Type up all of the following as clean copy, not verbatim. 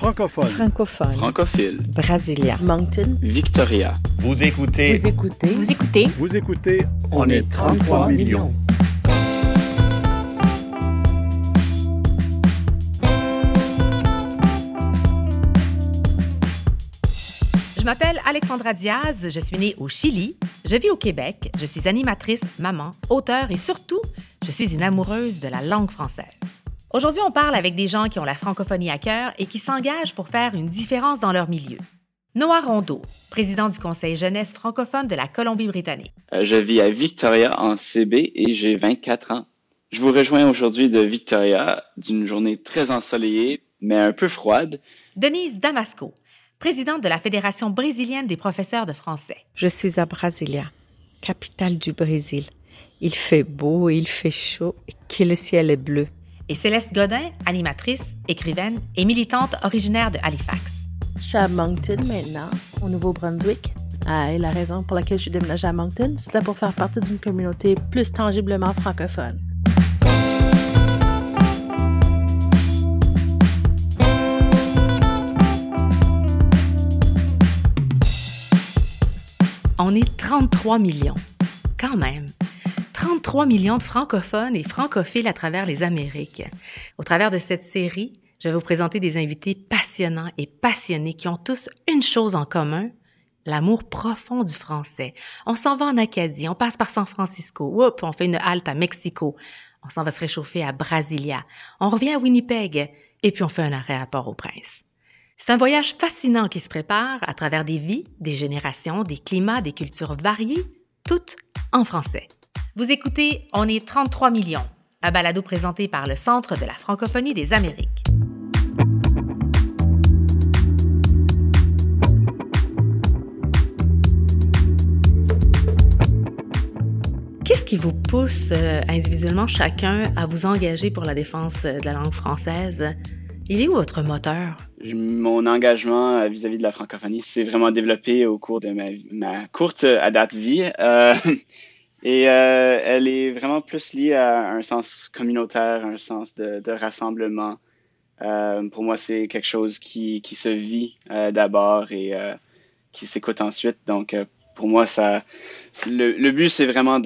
Francophone. Francophone. Francophile. Brasilia. Moncton. Victoria. Vous écoutez. Vous écoutez. Vous écoutez. Vous écoutez. On est 33 millions. Je m'appelle Alexandra Diaz, je suis née au Chili, je vis au Québec, je suis animatrice, maman, auteure et surtout, je suis une amoureuse de la langue française. Aujourd'hui, on parle avec des gens qui ont la francophonie à cœur et qui s'engagent pour faire une différence dans leur milieu. Noah Rondeau, président du Conseil jeunesse francophone de la Colombie-Britannique. Je vis à Victoria en CB et j'ai 24 ans. Je vous rejoins aujourd'hui de Victoria, d'une journée très ensoleillée, mais un peu froide. Denise Damasco, présidente de la Fédération brésilienne des professeurs de français. Je suis à Brasilia, capitale du Brésil. Il fait beau, il fait chaud, et le ciel est bleu. Et Céleste Godin, animatrice, écrivaine et militante originaire de Halifax. Je suis à Moncton maintenant, au Nouveau-Brunswick. Et la raison pour laquelle je suis déménagée à Moncton, c'était pour faire partie d'une communauté plus tangiblement francophone. On est 33 millions, quand même. 33 millions de francophones et francophiles à travers les Amériques. Au travers de cette série, je vais vous présenter des invités passionnants et passionnés qui ont tous une chose en commun, l'amour profond du français. On s'en va en Acadie, on passe par San Francisco, whoop, on fait une halte à Mexico, on s'en va se réchauffer à Brasilia, on revient à Winnipeg et puis on fait un arrêt à Port-au-Prince. C'est un voyage fascinant qui se prépare à travers des vies, des générations, des climats, des cultures variées, toutes en français. Vous écoutez On est 33 millions, un balado présenté par le Centre de la francophonie des Amériques. Qu'est-ce qui vous pousse individuellement chacun à vous engager pour la défense de la langue française? Il est où votre moteur? Mon engagement vis-à-vis de la francophonie s'est vraiment développé au cours de ma courte à date vie. Et elle est vraiment plus liée à un sens communautaire, un sens de rassemblement. Pour moi, c'est quelque chose qui se vit d'abord et qui s'écoute ensuite. Donc, pour moi, le but, c'est vraiment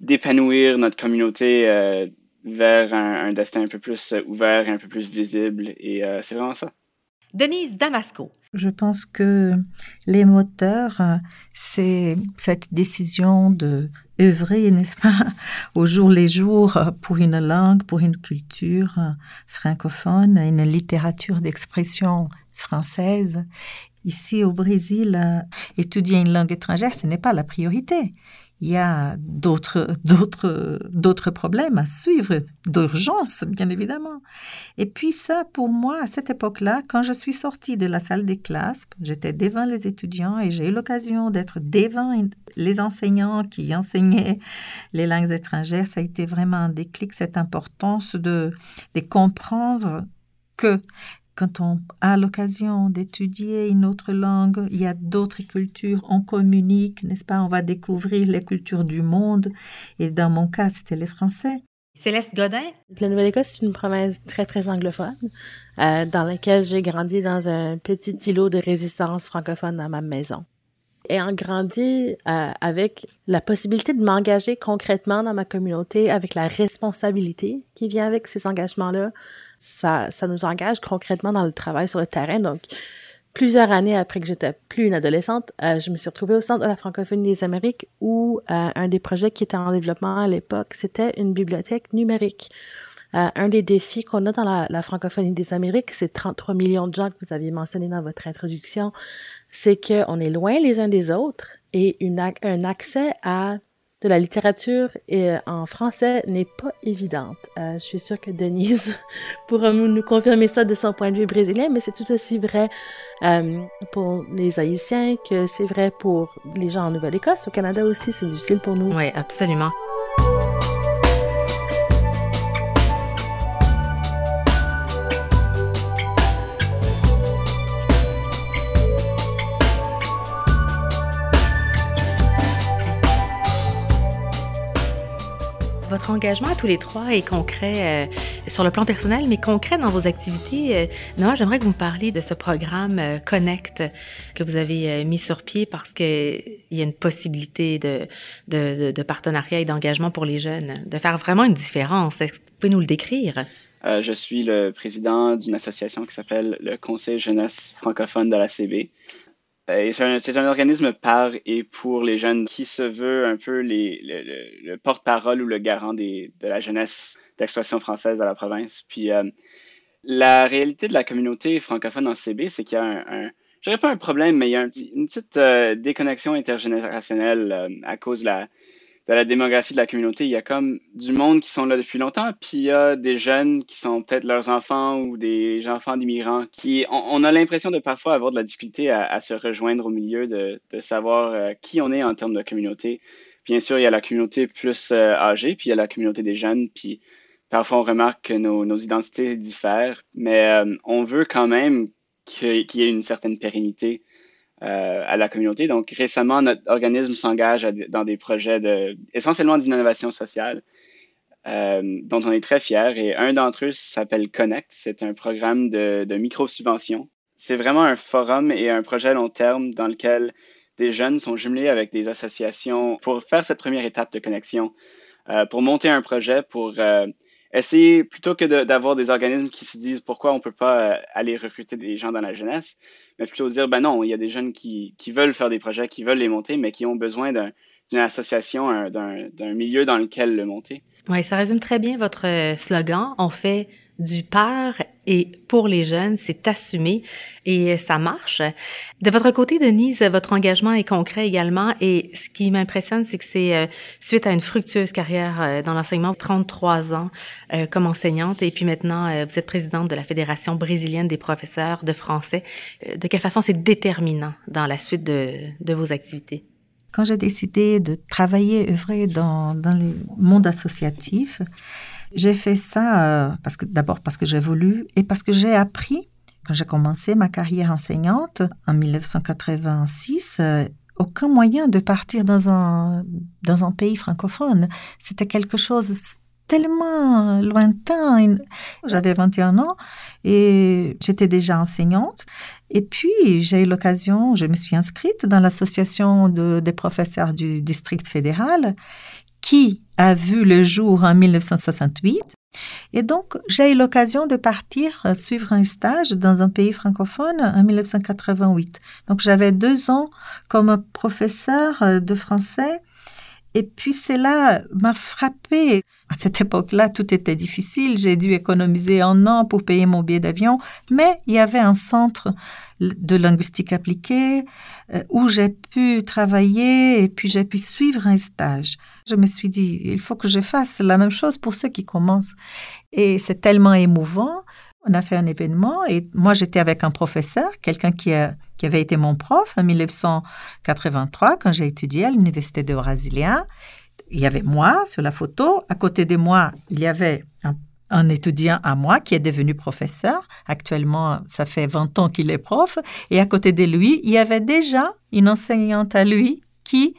d'épanouir notre communauté vers un destin un peu plus ouvert, un peu plus visible. Et c'est vraiment ça. Denise Damasco. Je pense que les moteurs, c'est cette décision d'œuvrer, n'est-ce pas, au jour les jours pour une langue, pour une culture francophone, une littérature d'expression française. Ici, au Brésil, étudier une langue étrangère, ce n'est pas la priorité. Il y a d'autres problèmes à suivre, d'urgence, bien évidemment. Et puis ça, pour moi, à cette époque-là, quand je suis sortie de la salle des classes, j'étais devant les étudiants et j'ai eu l'occasion d'être devant les enseignants qui enseignaient les langues étrangères. Ça a été vraiment un déclic, cette importance de comprendre que quand on a l'occasion d'étudier une autre langue, il y a d'autres cultures, on communique, n'est-ce pas? On va découvrir les cultures du monde. Et dans mon cas, c'était les Français. Céleste Godin. La Nouvelle-Écosse, c'est une province très, très anglophone, dans laquelle j'ai grandi dans un petit îlot de résistance francophone dans ma maison. Et en grandi avec la possibilité de m'engager concrètement dans ma communauté, avec la responsabilité qui vient avec ces engagements-là, ça nous engage concrètement dans le travail sur le terrain. Donc, plusieurs années après que j'étais plus une adolescente, je me suis retrouvée au Centre de la francophonie des Amériques où un des projets qui était en développement à l'époque, c'était une bibliothèque numérique. Un des défis qu'on a dans la francophonie des Amériques, c'est 33 millions de gens que vous aviez mentionné dans votre introduction, c'est qu'on est loin les uns des autres et un accès à de la littérature en français n'est pas évidente. Je suis sûre que Denise pourra nous confirmer ça de son point de vue brésilien, mais c'est tout aussi vrai pour les Haïtiens que c'est vrai pour les gens en Nouvelle-Écosse. Au Canada aussi, c'est difficile pour nous. Oui, absolument. votre engagement à tous les trois est concret sur le plan personnel, mais concret dans vos activités. Noah, j'aimerais que vous me parliez de ce programme Connect que vous avez mis sur pied parce qu'il y a une possibilité de partenariat et d'engagement pour les jeunes, de faire vraiment une différence. Est-ce que vous pouvez nous le décrire? Je suis le président d'une association qui s'appelle le Conseil jeunesse francophone de la CB. Et c'est un organisme par et pour les jeunes qui se veut un peu le porte-parole ou le garant de la jeunesse d'expression française dans la province. Puis la réalité de la communauté francophone en CB, c'est qu'il y a je dirais pas un problème, mais il y a une petite déconnexion intergénérationnelle à cause de la démographie de la communauté. Il y a comme du monde qui sont là depuis longtemps, puis il y a des jeunes qui sont peut-être leurs enfants ou des enfants d'immigrants qui, on a l'impression de parfois avoir de la difficulté à se rejoindre au milieu, de savoir qui on est en termes de communauté. Bien sûr, il y a la communauté plus âgée, puis il y a la communauté des jeunes, puis parfois on remarque que nos identités diffèrent, mais on veut quand même qu'il y ait une certaine pérennité à la communauté. Donc, récemment, notre organisme s'engage dans des projets essentiellement d'innovation sociale dont on est très fiers. Et un d'entre eux s'appelle Connect. C'est un programme de micro-subvention. C'est vraiment un forum et un projet long terme dans lequel des jeunes sont jumelés avec des associations pour faire cette première étape de connexion, pour monter un projet, pour essayer, plutôt que d'avoir des organismes qui se disent pourquoi on ne peut pas aller recruter des gens dans la jeunesse, mais plutôt dire, ben non, il y a des jeunes qui veulent faire des projets, qui veulent les monter, mais qui ont besoin d'une association, d'un milieu dans lequel le monter. Oui, ça résume très bien votre slogan. On fait du par et pour les jeunes, c'est assumé et ça marche. De votre côté, Denise, votre engagement est concret également et ce qui m'impressionne, c'est que c'est suite à une fructueuse carrière dans l'enseignement, 33 ans comme enseignante et puis maintenant, vous êtes présidente de la Fédération brésilienne des professeurs de français. De quelle façon c'est déterminant dans la suite de vos activités? Quand j'ai décidé de travailler, œuvrer dans le monde associatif, j'ai fait ça parce que j'ai voulu et parce que j'ai appris. Quand j'ai commencé ma carrière enseignante en 1986, aucun moyen de partir dans un pays francophone. C'était quelque chose de tellement lointain. J'avais 21 ans et j'étais déjà enseignante. Et puis, j'ai eu l'occasion, je me suis inscrite dans l'association des professeurs du district fédéral qui a vu le jour en 1968. Et donc, j'ai eu l'occasion de partir suivre un stage dans un pays francophone en 1988. Donc, j'avais 2 ans comme professeur de français. Et puis, cela m'a frappée. À cette époque-là, tout était difficile. J'ai dû économiser 1 an pour payer mon billet d'avion. Mais il y avait un centre de linguistique appliquée où j'ai pu travailler et puis j'ai pu suivre un stage. Je me suis dit, il faut que je fasse la même chose pour ceux qui commencent. Et c'est tellement émouvant. On a fait un événement et moi, j'étais avec un professeur, quelqu'un qui avait été mon prof en 1983 quand j'ai étudié à l'Université de Brasilia. Il y avait moi sur la photo. À côté de moi, il y avait un étudiant à moi qui est devenu professeur. Actuellement, ça fait 20 ans qu'il est prof. Et à côté de lui, il y avait déjà une enseignante à lui qui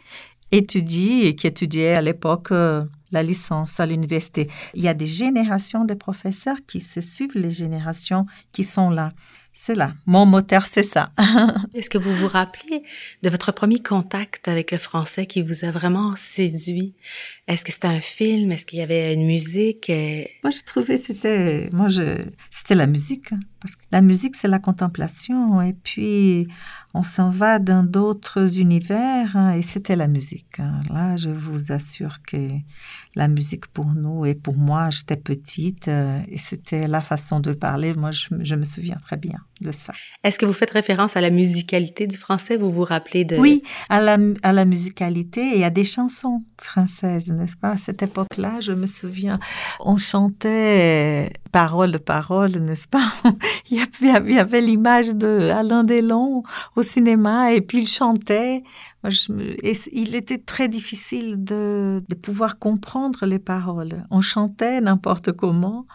étudie et qui étudiait à l'époque la licence à l'université. Il y a des générations de professeurs qui se suivent, les générations qui sont là. C'est là. Mon moteur, c'est ça. Est-ce que vous vous rappelez de votre premier contact avec le français qui vous a vraiment séduit? Est-ce que c'était un film? Est-ce qu'il y avait une musique? Moi, je trouvais que c'était la musique. Parce que la musique, c'est la contemplation. Et puis, on s'en va dans d'autres univers. Et c'était la musique. Là, je vous assure que la musique pour nous et pour moi, j'étais petite. Et c'était la façon de parler. Moi, je me souviens très bien de ça. Est-ce que vous faites référence à la musicalité du français? Vous vous rappelez de... Oui, à la musicalité et à des chansons françaises, n'est-ce pas? À cette époque-là, je me souviens, on chantait parole, n'est-ce pas? Il y avait l'image d'Alain Delon au cinéma et puis il chantait. Il était très difficile de pouvoir comprendre les paroles. On chantait n'importe comment.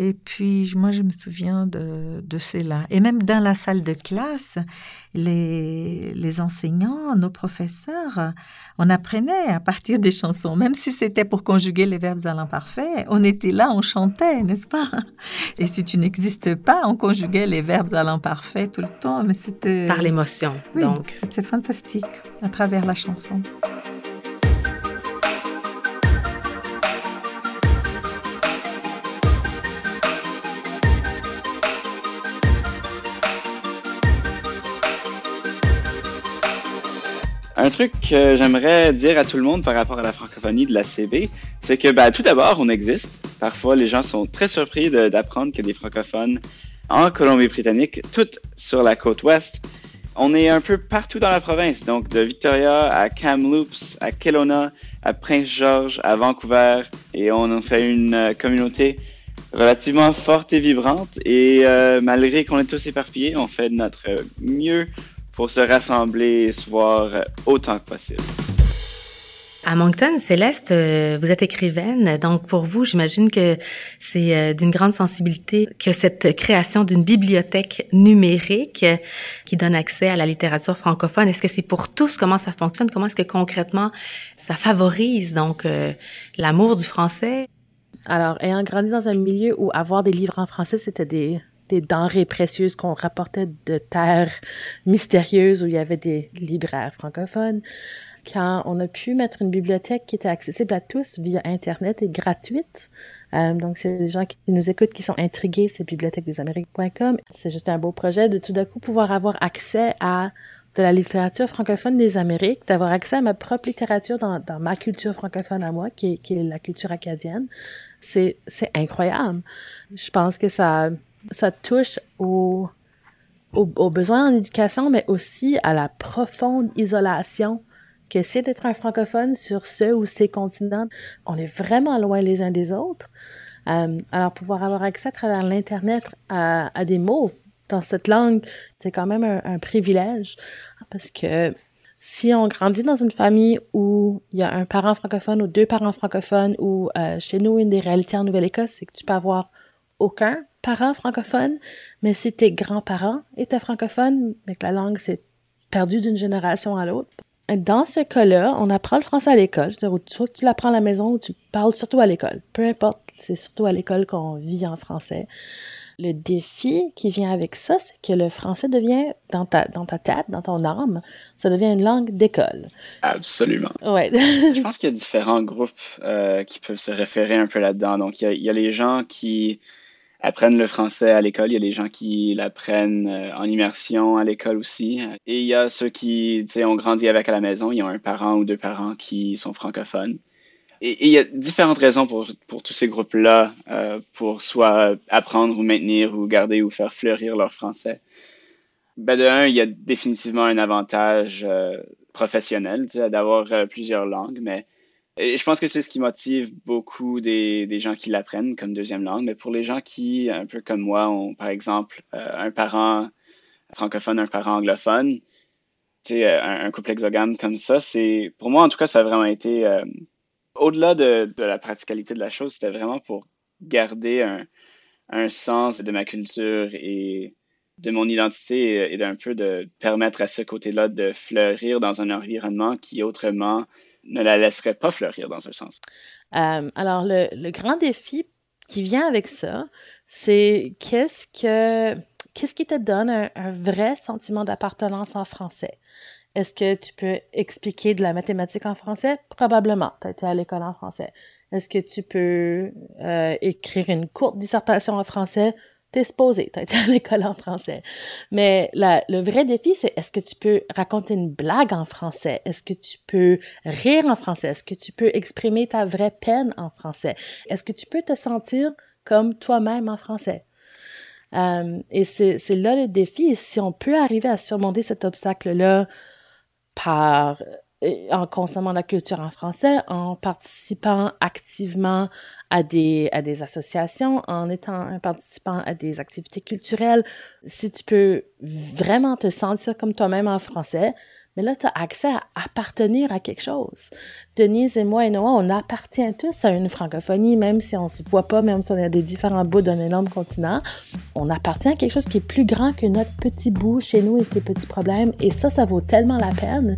Et puis, moi, je me souviens de cela. Et même dans la salle de classe, les enseignants, nos professeurs, on apprenait à partir des chansons. Même si c'était pour conjuguer les verbes à l'imparfait, on était là, on chantait, n'est-ce pas? Et si tu n'existes pas, on conjuguait les verbes à l'imparfait tout le temps. Mais c'était... Par l'émotion, oui, donc. C'était fantastique, à travers la chanson. Un truc que j'aimerais dire à tout le monde par rapport à la francophonie de la CB, c'est que tout d'abord, on existe. Parfois, les gens sont très surpris d'apprendre qu'il y a des francophones en Colombie-Britannique, toutes sur la côte ouest. On est un peu partout dans la province, donc de Victoria à Kamloops, à Kelowna, à Prince-George, à Vancouver, et on en fait une communauté relativement forte et vibrante. Et malgré qu'on est tous éparpillés, on fait de notre mieux pour se rassembler et se voir autant que possible. À Moncton, Céleste, vous êtes écrivaine, donc pour vous, j'imagine que c'est d'une grande sensibilité que cette création d'une bibliothèque numérique qui donne accès à la littérature francophone, est-ce que c'est pour tous? Comment ça fonctionne? Comment est-ce que concrètement ça favorise donc l'amour du français? Alors, ayant grandi dans un milieu où avoir des livres en français, c'était des denrées précieuses qu'on rapportait de terres mystérieuses où il y avait des libraires francophones. Quand on a pu mettre une bibliothèque qui était accessible à tous via Internet et gratuite, donc c'est les gens qui nous écoutent qui sont intrigués, c'est bibliothèquesdesamériques.com. C'est juste un beau projet de tout d'un coup pouvoir avoir accès à de la littérature francophone des Amériques, d'avoir accès à ma propre littérature dans ma culture francophone à moi, qui est la culture acadienne. C'est incroyable. Je pense que ça touche aux besoins en éducation, mais aussi à la profonde isolation que c'est d'être un francophone sur ce ou ces continents. On est vraiment loin les uns des autres. Alors, pouvoir avoir accès à travers l'Internet à des mots dans cette langue, c'est quand même un privilège. Parce que si on grandit dans une famille où il y a un parent francophone ou deux parents francophones, ou chez nous, une des réalités en Nouvelle-Écosse, c'est que tu peux avoir aucun parent francophone, mais si tes grands-parents étaient francophones, mais que la langue s'est perdue d'une génération à l'autre. Dans ce cas-là, on apprend le français à l'école, c'est-à-dire soit tu l'apprends à la maison ou tu parles surtout à l'école. Peu importe, c'est surtout à l'école qu'on vit en français. Le défi qui vient avec ça, c'est que le français devient, dans ta tête, dans ton âme, ça devient une langue d'école. Absolument. Ouais. Je pense qu'il y a différents groupes qui peuvent se référer un peu là-dedans. Donc, il y a les gens qui apprennent le français à l'école. Il y a des gens qui l'apprennent en immersion à l'école aussi. Et il y a ceux qui, tu sais, ont grandi avec à la maison. Ils ont un parent ou deux parents qui sont francophones. Et il y a différentes raisons pour tous ces groupes-là, pour soit apprendre ou maintenir ou garder ou faire fleurir leur français. De un, il y a définitivement un avantage professionnel, tu sais, d'avoir plusieurs langues, mais et je pense que c'est ce qui motive beaucoup des gens qui l'apprennent comme deuxième langue. Mais pour les gens qui, un peu comme moi, ont par exemple un parent francophone, un parent anglophone, un couple exogame comme ça, c'est, pour moi en tout cas, ça a vraiment été, au-delà de la practicalité de la chose, c'était vraiment pour garder un sens de ma culture et de mon identité et d'un peu de permettre à ce côté-là de fleurir dans un environnement qui autrement ne la laisserait pas fleurir dans ce sens. Alors, le grand défi qui vient avec ça, c'est qu'est-ce qui te donne un vrai sentiment d'appartenance en français? Est-ce que tu peux expliquer de la mathématique en français? Probablement, tu as été à l'école en français. Est-ce que tu peux écrire une courte dissertation en français? T'es supposé, t'as été à l'école en français. Mais le vrai défi, c'est est-ce que tu peux raconter une blague en français? Est-ce que tu peux rire en français? Est-ce que tu peux exprimer ta vraie peine en français? Est-ce que tu peux te sentir comme toi-même en français? Et c'est là le défi. Et si on peut arriver à surmonter cet obstacle-là en consommant la culture en français, en participant activement à des associations, en étant un participant à des activités culturelles, si tu peux vraiment te sentir comme toi-même en français, Mais là, tu as accès à appartenir à quelque chose. Denise et moi et Noah, on appartient tous à une francophonie, même si on ne se voit pas, même si on est à des différents bouts d'un énorme continent. On appartient à quelque chose qui est plus grand que notre petit bout chez nous et ses petits problèmes. Et ça, ça vaut tellement la peine.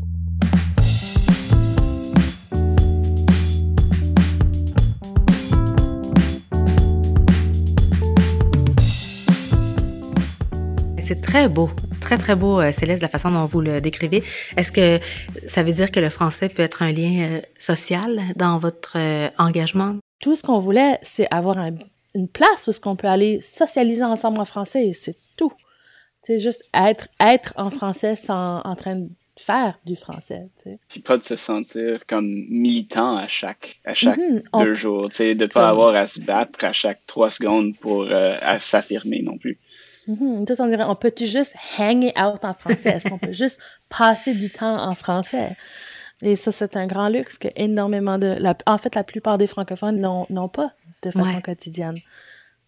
C'est très, très beau, Céleste, la façon dont vous le décrivez. Est-ce que ça veut dire que le français peut être un lien social dans votre engagement? Tout ce qu'on voulait, c'est avoir une place où on peut aller socialiser ensemble en français, et c'est tout. C'est juste être en français sans en train de faire du français. T'sais. Puis pas de se sentir comme militant à chaque deux jours, de ne pas avoir à se battre à chaque 3 secondes pour à s'affirmer non plus. On dirait, on peut-tu juste « hang out » en français? Est-ce qu'on peut juste passer du temps en français? Et ça, c'est un grand luxe que énormément la plupart des francophones n'ont pas de façon quotidienne.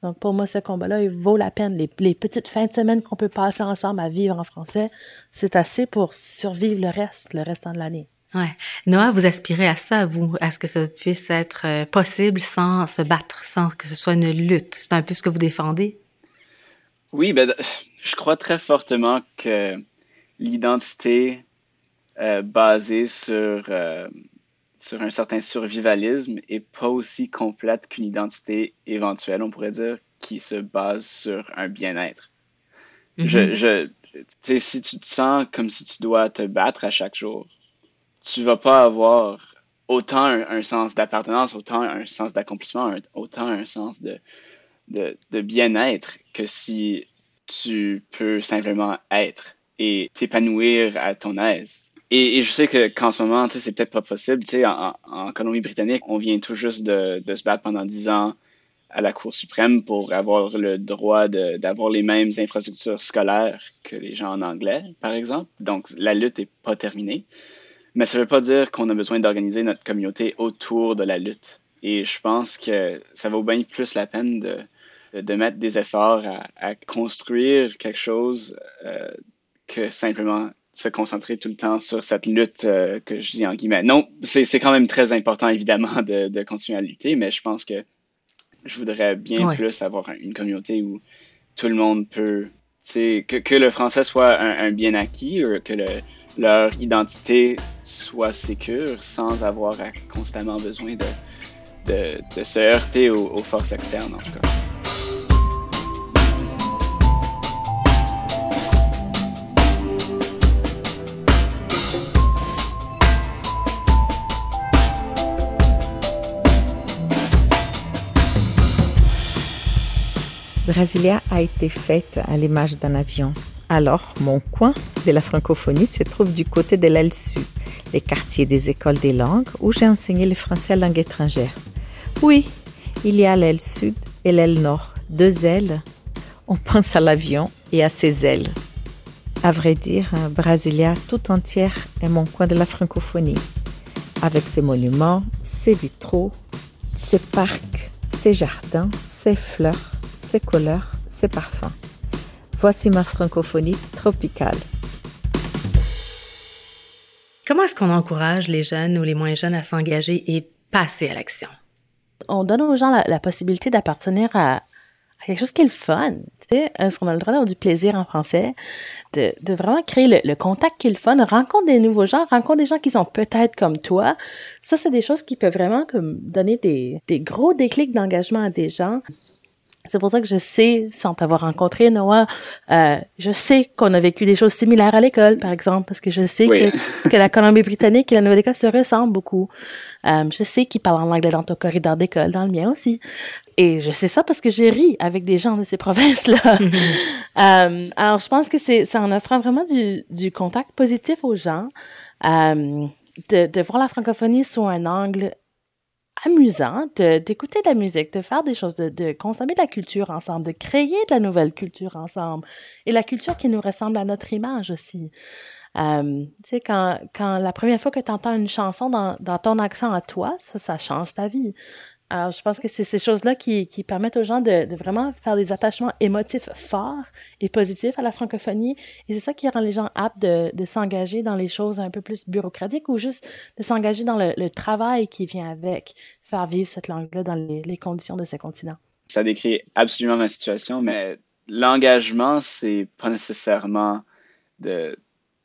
Donc, pour moi, ce combat-là, il vaut la peine. Les petites fins de semaine qu'on peut passer ensemble à vivre en français, c'est assez pour survivre le restant de l'année. Ouais. Noah, vous aspirez à ça, vous, à ce que ça puisse être possible sans se battre, sans que ce soit une lutte. C'est un peu ce que vous défendez? Oui, je crois très fortement que l'identité basée sur un certain survivalisme n'est pas aussi complète qu'une identité éventuelle, on pourrait dire, qui se base sur un bien-être. Si tu te sens comme si tu dois te battre à chaque jour, tu ne vas pas avoir autant un sens d'appartenance, autant un sens d'accomplissement, autant un sens de bien-être que si tu peux simplement être et t'épanouir à ton aise. Et je sais qu'en ce moment, c'est peut-être pas possible. En Colombie-Britannique, on vient tout juste de se battre pendant 10 ans à la Cour suprême pour avoir le droit d'avoir les mêmes infrastructures scolaires que les gens en anglais, par exemple. Donc, la lutte n'est pas terminée. Mais ça ne veut pas dire qu'on a besoin d'organiser notre communauté autour de la lutte. Et je pense que ça vaut bien plus la peine de mettre des efforts à construire quelque chose que simplement se concentrer tout le temps sur cette lutte que je dis en guillemets. Non, c'est quand même très important, évidemment, de continuer à lutter, mais je pense que je voudrais bien plus avoir une communauté où tout le monde peut... Que le français soit un bien acquis, ou que leur identité soit sécure sans avoir constamment besoin de se heurter aux forces externes, en tout cas. Brasilia a été faite à l'image d'un avion. Alors, mon coin de la francophonie se trouve du côté de l'aile sud, les quartiers des écoles des langues où j'ai enseigné le français à langue étrangère. Oui, il y a l'aile sud et l'aile nord, 2 ailes. On pense à l'avion et à ses ailes. À vrai dire, Brasilia tout entière est mon coin de la francophonie, avec ses monuments, ses vitraux, ses parcs, ses jardins, ses fleurs, ses couleurs, ses parfums. Voici ma francophonie tropicale. Comment est-ce qu'on encourage les jeunes ou les moins jeunes à s'engager et passer à l'action? On donne aux gens la possibilité d'appartenir à quelque chose qui est le fun. Est-ce qu'on a le droit d'avoir du plaisir en français? De vraiment créer le contact qui est le fun. Rencontre des nouveaux gens, rencontre des gens qui sont peut-être comme toi. Ça, c'est des choses qui peuvent vraiment comme donner des gros déclics d'engagement à des gens. C'est pour ça que je sais, sans t'avoir rencontré, Noah, je sais qu'on a vécu des choses similaires à l'école, par exemple, parce que je sais que la Colombie-Britannique et la Nouvelle-Écosse se ressemblent beaucoup. Je sais qu'ils parlent en anglais dans ton corridor d'école, dans le mien aussi. Et je sais ça parce que j'ai ri avec des gens de ces provinces-là. Alors, je pense que c'est en offrant vraiment du contact positif aux gens, de voir la francophonie sous un angle amusant, d'écouter de la musique, de faire des choses, de consommer de la culture ensemble, de créer de la nouvelle culture ensemble, et la culture qui nous ressemble à notre image aussi. Quand la première fois que tu entends une chanson dans ton accent à toi, ça change ta vie. Alors, je pense que c'est ces choses-là qui permettent aux gens de vraiment faire des attachements émotifs forts et positifs à la francophonie. Et c'est ça qui rend les gens aptes de s'engager dans les choses un peu plus bureaucratiques ou juste de s'engager dans le travail qui vient avec, faire vivre cette langue-là dans les conditions de ce continent. Ça décrit absolument ma situation, mais l'engagement, c'est pas nécessairement de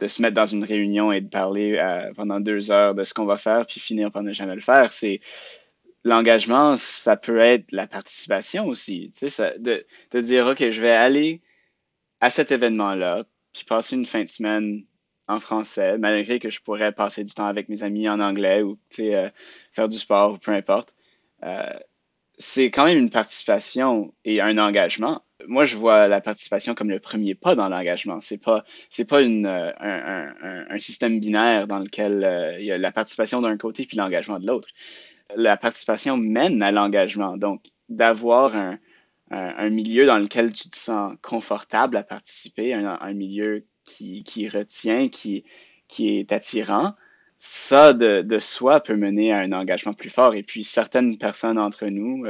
se mettre dans une réunion et de parler pendant 2 heures de ce qu'on va faire puis finir par ne jamais le faire. C'est l'engagement, ça peut être la participation aussi. Tu sais, de dire, OK, je vais aller à cet événement-là puis passer une fin de semaine en français, malgré que je pourrais passer du temps avec mes amis en anglais ou tu sais, faire du sport ou peu importe. C'est quand même une participation et un engagement. Moi, je vois la participation comme le premier pas dans l'engagement. C'est pas un système binaire dans lequel il y a la participation d'un côté puis l'engagement de l'autre. La participation mène à l'engagement. Donc, d'avoir un milieu dans lequel tu te sens confortable à participer, un milieu qui retient, qui est attirant, ça, de soi, peut mener à un engagement plus fort. Et puis, certaines personnes d'entre nous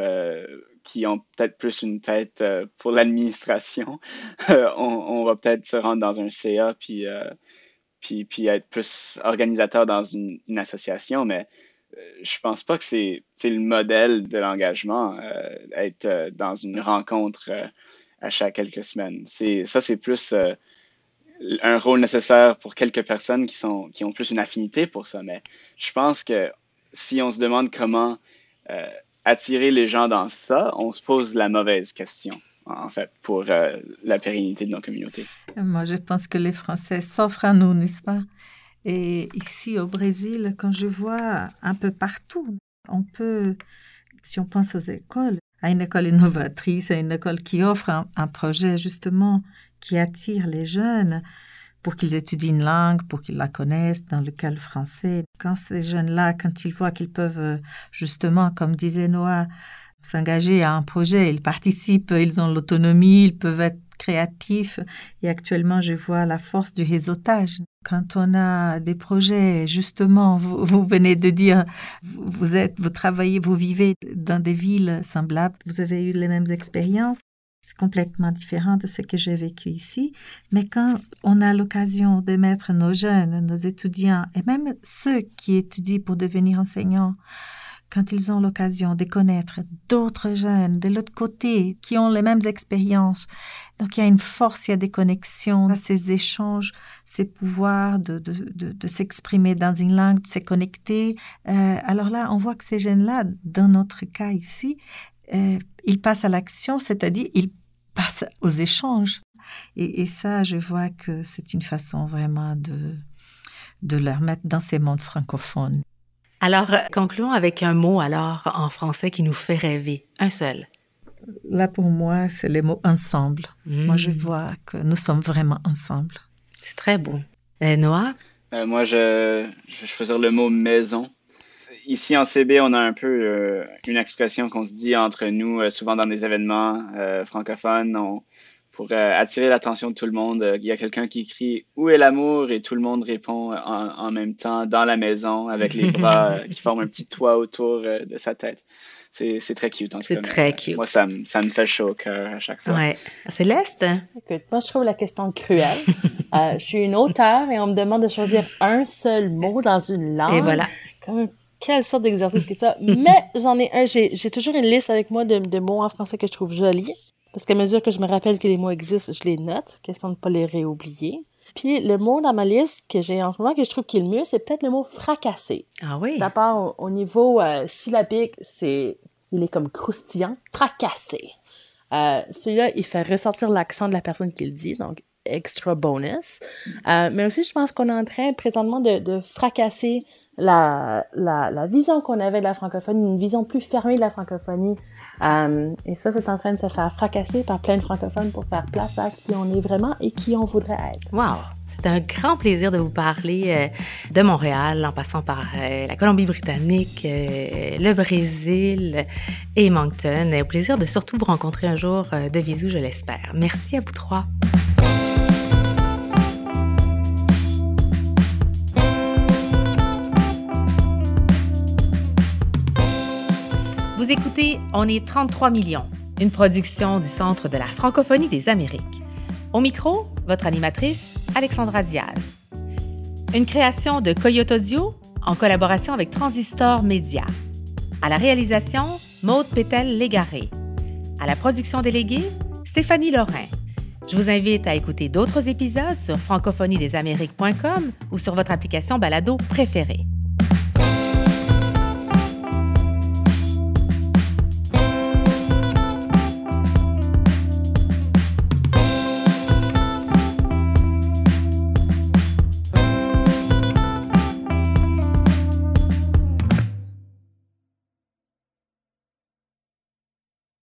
qui ont peut-être plus une tête pour l'administration, on va peut-être se rendre dans un CA puis être plus organisateur dans une association. Mais je pense pas que c'est le modèle de l'engagement, être dans une rencontre à chaque quelques semaines. C'est plus... un rôle nécessaire pour quelques personnes qui ont plus une affinité pour ça. Mais je pense que si on se demande comment attirer les gens dans ça, on se pose la mauvaise question, en fait, pour la pérennité de nos communautés. Moi, je pense que les Français s'offrent à nous, n'est-ce pas? Et ici, au Brésil, quand je vois un peu partout, on peut, si on pense aux écoles, à une école innovatrice, à une école qui offre un projet, justement, qui attire les jeunes pour qu'ils étudient une langue, pour qu'ils la connaissent, dans le cas le français. Quand ces jeunes-là, quand ils voient qu'ils peuvent, justement, comme disait Noah, s'engager à un projet, ils participent, ils ont l'autonomie, ils peuvent être créatifs. Et actuellement, je vois la force du réseautage. Quand on a des projets, justement, vous venez de dire, vous travaillez, vous vivez dans des villes semblables, vous avez eu les mêmes expériences. C'est complètement différent de ce que j'ai vécu ici. Mais quand on a l'occasion de mettre nos jeunes, nos étudiants, et même ceux qui étudient pour devenir enseignants, quand ils ont l'occasion de connaître d'autres jeunes de l'autre côté qui ont les mêmes expériences, donc il y a une force, il y a des connexions, ces échanges, ces pouvoirs de s'exprimer dans une langue, de se connecter. Alors là, on voit que ces jeunes-là, dans notre cas ici, ils passent à l'action, c'est-à-dire ils passent aux échanges. Et ça, je vois que c'est une façon vraiment de leur mettre dans ces mondes francophones. Alors, concluons avec un mot alors en français qui nous fait rêver, un seul. Là, pour moi, c'est le mot « ensemble ». Moi, je vois que nous sommes vraiment ensemble. C'est très beau. Noah? Moi, je vais choisir le mot « maison ». Ici, en CB, on a un peu une expression qu'on se dit entre nous, souvent dans des événements francophones. Pour attirer l'attention de tout le monde, il y a quelqu'un qui crie « Où est l'amour ?» et tout le monde répond en même temps « Dans la maison » avec les bras qui forment un petit toit autour de sa tête. C'est très cute. En tout cas. C'est très cute. Moi, ça me fait chaud au cœur à chaque fois. Ouais. Céleste? Écoute, moi, je trouve la question cruelle. Je suis une auteure et on me demande de choisir un seul mot dans une langue. Et voilà. Quelle sorte d'exercice que ça! Mais j'en ai un. J'ai toujours une liste avec moi de mots en français que je trouve jolis. Parce qu'à mesure que je me rappelle que les mots existent, je les note. Question de ne pas les réoublier. Puis le mot dans ma liste que j'ai en ce moment, que je trouve qui est le mieux, c'est peut-être le mot « fracasser ». Ah oui? D'abord, au niveau syllabique, il est comme croustillant. « Fracasser ». Celui-là, il fait ressortir l'accent de la personne qui le dit. Donc, extra bonus. Mais aussi, je pense qu'on est en train présentement de fracasser la vision qu'on avait de la francophonie, une vision plus fermée de la francophonie. Et ça, c'est en train de se faire fracasser par plein de francophones pour faire place à qui on est vraiment et qui on voudrait être. Wow! C'est un grand plaisir de vous parler de Montréal, en passant par la Colombie-Britannique, le Brésil et Moncton. Et au plaisir de surtout vous rencontrer un jour de visu, je l'espère. Merci à vous trois. Vous écoutez On est 33 millions, une production du Centre de la francophonie des Amériques. Au micro, votre animatrice, Alexandra Diaz. Une création de Coyote Audio en collaboration avec Transistor Media. À la réalisation, Maude Pétel-Légaré. À la production déléguée, Stéphanie Laurin. Je vous invite à écouter d'autres épisodes sur francophoniedesamériques.com ou sur votre application balado préférée.